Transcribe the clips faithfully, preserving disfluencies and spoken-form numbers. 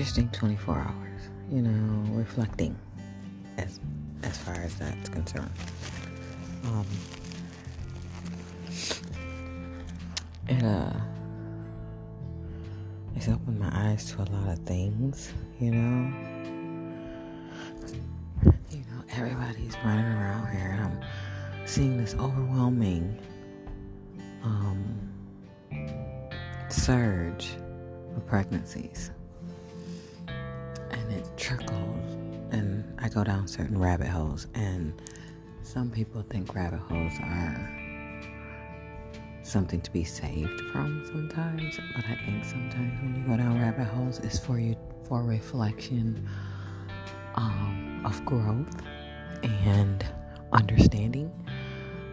interesting twenty-four hours, you know, reflecting as as far as that's concerned. Um, it, uh, it's opened my eyes to a lot of things, you know. You know, everybody's running around here, and I'm seeing this overwhelming um, surge of pregnancies. And it trickles, and I go down certain rabbit holes, and some people think rabbit holes are something to be saved from sometimes, but I think sometimes when you go down rabbit holes, it's for you, for reflection, um, of growth and understanding.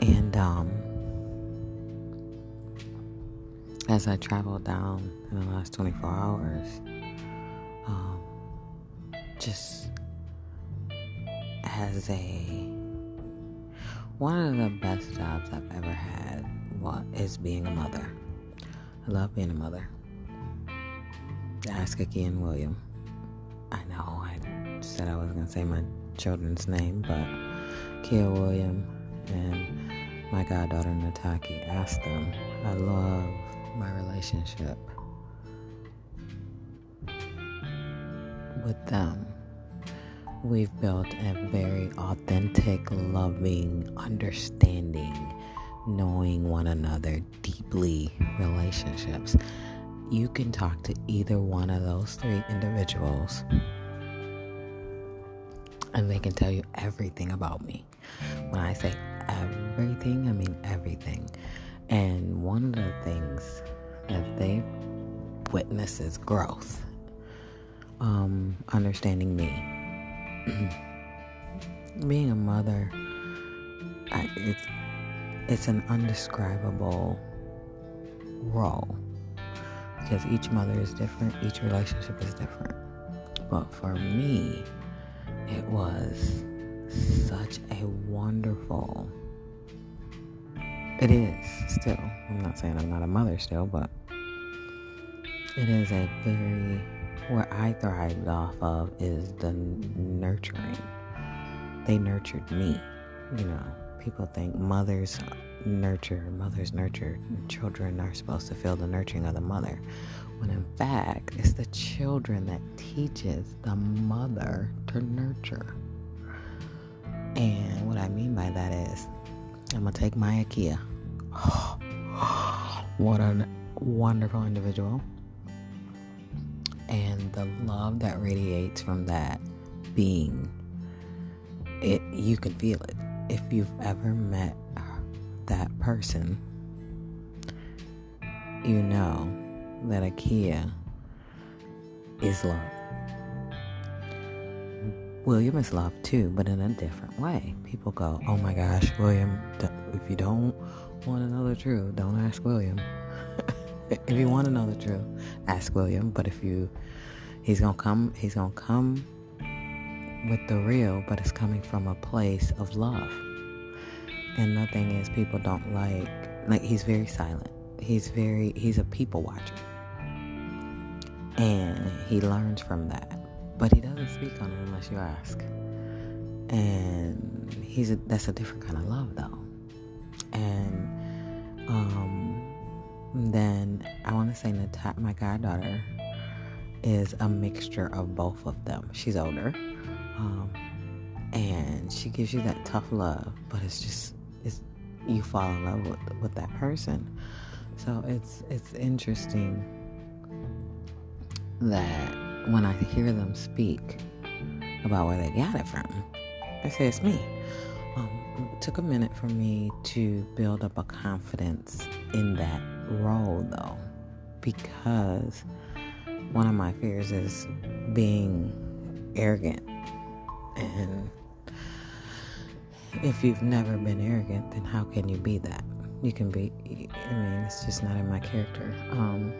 And um, as I traveled down in the last twenty-four hours, um, just as a one of the best jobs I've ever had was, is being a mother. I love being a mother. Ask again, William. I know I said I wasn't going to say my children's name, but Kia William and my goddaughter Nataki, ask them. I love my relationship with them. We've built a very authentic, loving, understanding, knowing one another deeply relationships. You can talk to either one of those three individuals, and they can tell you everything about me. When I say everything, I mean everything. And one of the things that they witness is growth. Um, understanding me. Being a mother, I, it's, it's an indescribable role, because each mother is different, each relationship is different. But for me, it was such a wonderful, it is still, I'm not saying I'm not a mother still, but it is a very, what I thrived off of is the nurturing. They nurtured me. You know, people think mothers nurture, mothers nurture, children are supposed to feel the nurturing of the mother, when in fact, it's the children that teaches the mother to nurture. And what I mean by that is, I'm going to take my IKEA. Oh, what a wonderful individual. And the love that radiates from that being, it, you can feel it. If you've ever met that person, you know that IKEA is love. William is love too, but in a different way. People go, oh my gosh, William, if you don't want to know the truth, don't ask William. If you want to know the truth, ask William. But if you, he's gonna come, he's gonna come with the real, but it's coming from a place of love. And the thing is, people don't like, like he's very silent. He's very, he's a people watcher, and he learns from that. But he doesn't speak on it unless you ask. And he's a, that's a different kind of love, though. And um. Then I want to say Nat- my goddaughter is a mixture of both of them. She's older, um, and she gives you that tough love, but it's just it's you fall in love with, with that person. So it's it's interesting that when I hear them speak about where they got it from, I say it's me. Um, it took a minute for me to build up a confidence in that role, though, because one of my fears is being arrogant. And if you've never been arrogant, then how can you be that? You can be, I mean, it's just not in my character. Um,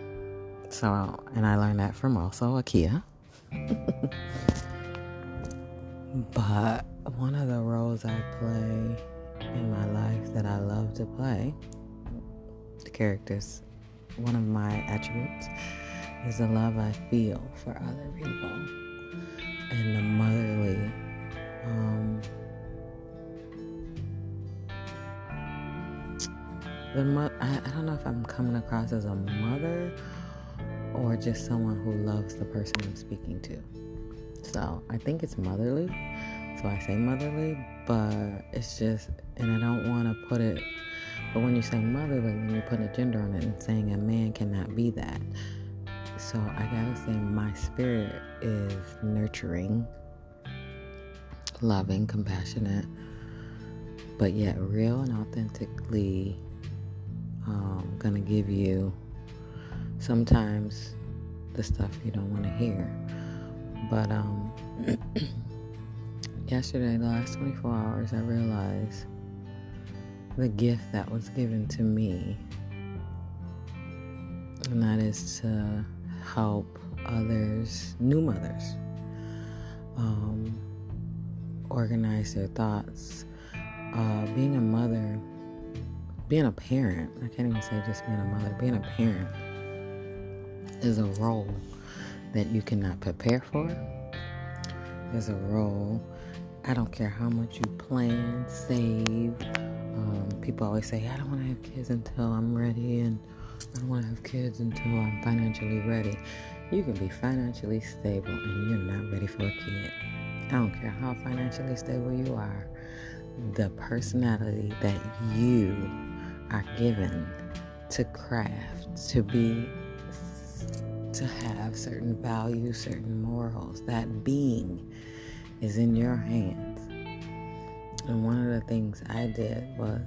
so, and I learned that from also IKEA. But one of the roles I play in my life that I love to play, the characters, one of my attributes is the love I feel for other people and the motherly um, the mo- I, I don't know if I'm coming across as a mother or just someone who loves the person I'm speaking to. So I think it's motherly, so I say motherly, but it's just, and I don't want to put it, but when you say motherly, when you put a gender on it and saying a man cannot be that, so I gotta say my spirit is nurturing, loving, compassionate, but yet real and authentically um, gonna give you sometimes the stuff you don't want to hear. But um, yesterday, the last twenty-four hours, I realized the gift that was given to me, and that is to help others, new mothers, um, organize their thoughts. Uh, being a mother, being a parent, I can't even say just being a mother, being a parent is a role that you cannot prepare for. There's a role, I don't care how much you plan, save. Um, people always say, I don't want to have kids until I'm ready, and I don't want to have kids until I'm financially ready. You can be financially stable and you're not ready for a kid. I don't care how financially stable you are. The personality that you are given to craft, to be, to have certain values, certain morals, that being is in your hands. And one of the things I did was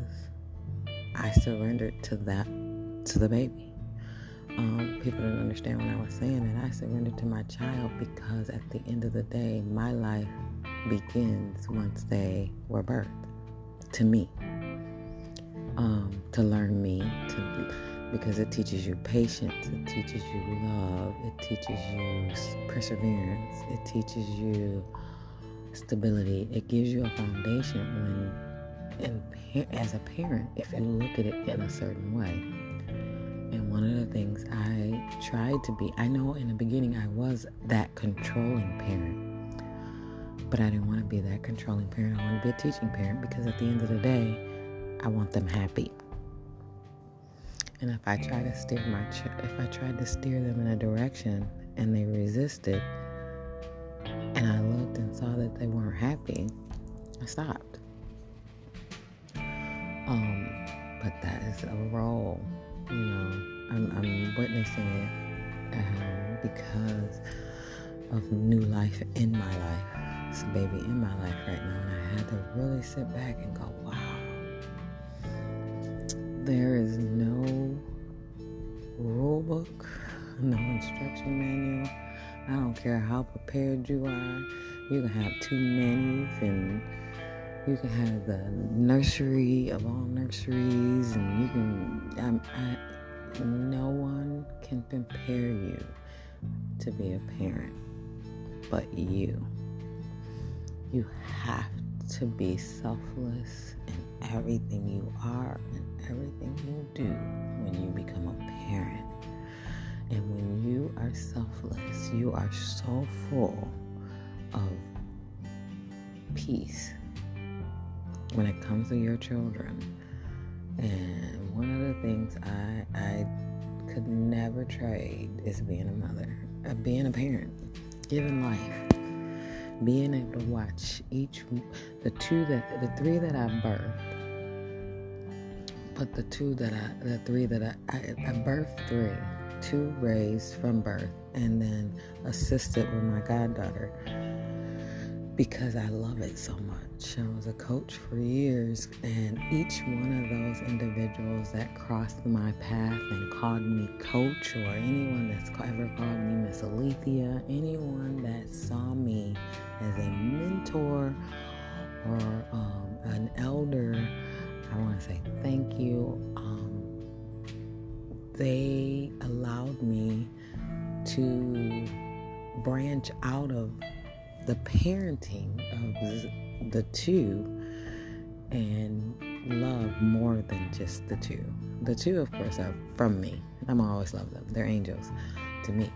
I surrendered to that, to the baby. Um, people didn't understand when I was saying that. I surrendered to my child because at the end of the day, my life begins once they were birthed, to me, um, to learn me, to because it teaches you patience, it teaches you love, it teaches you perseverance, it teaches you stability. It gives you a foundation when, and as a parent, if you look at it in a certain way. And one of the things I tried to be, I know in the beginning I was that controlling parent, but I didn't want to be that controlling parent. I want to be a teaching parent because at the end of the day, I want them happy. And if I try to steer my, if I tried to steer them in a direction and they resisted, and I looked and saw that they weren't happy, I stopped. Um, but that is a role, you know. I'm, I'm witnessing it um, because of new life in my life. It's a baby in my life right now, and I had to really sit back and go, wow. There is no rule book, no instruction manual. I don't care how prepared you are. You can have two nannies and you can have the nursery of all nurseries, and you can, I'm, I, no one can prepare you to be a parent but you. You have to be selfless in everything you are and everything you do when you become a parent. And when you are selfless, you are so full of peace when it comes to your children. And one of the things I I could never trade is being a mother, uh, being a parent, giving life. Being able to watch each, the two that, the three that I birthed, but the two that I, the three that I, I, I birthed three, two raised from birth, and then assisted with my goddaughter because I love it so much. I was a coach for years, and each one of those individuals that crossed my path and called me coach, or anyone that's ever called me Miss Alethea, anyone that saw me as a mentor or um, an elder, I want to say thank you. Um, they allowed me to branch out of the parenting of the two and love more than just the two. The two, of course, are from me. I'm always love them. They're angels. to me.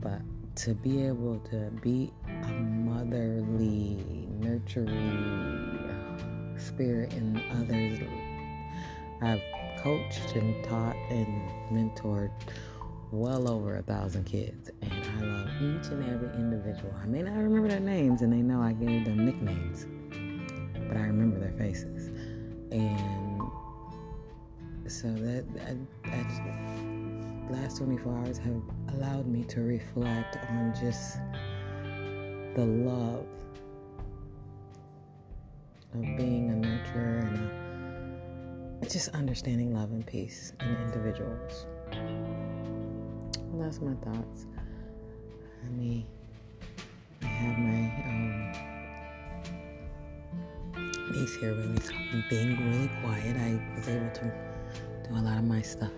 But to be able to be a motherly, nurturing uh, spirit in others, I've coached and taught and mentored well over a thousand kids, and I love each and every individual. I may not remember their names, and they know I gave them nicknames, but I remember their faces. And so that, I, I, last twenty-four hours have allowed me to reflect on just the love of being a nurturer and a just understanding love and peace in individuals. Well, that's my thoughts. I mean, I have my um, niece here really being really quiet. I was able to do a lot of my stuff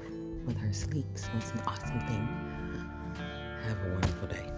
with her sleep, so it's an awesome thing. Have a wonderful day.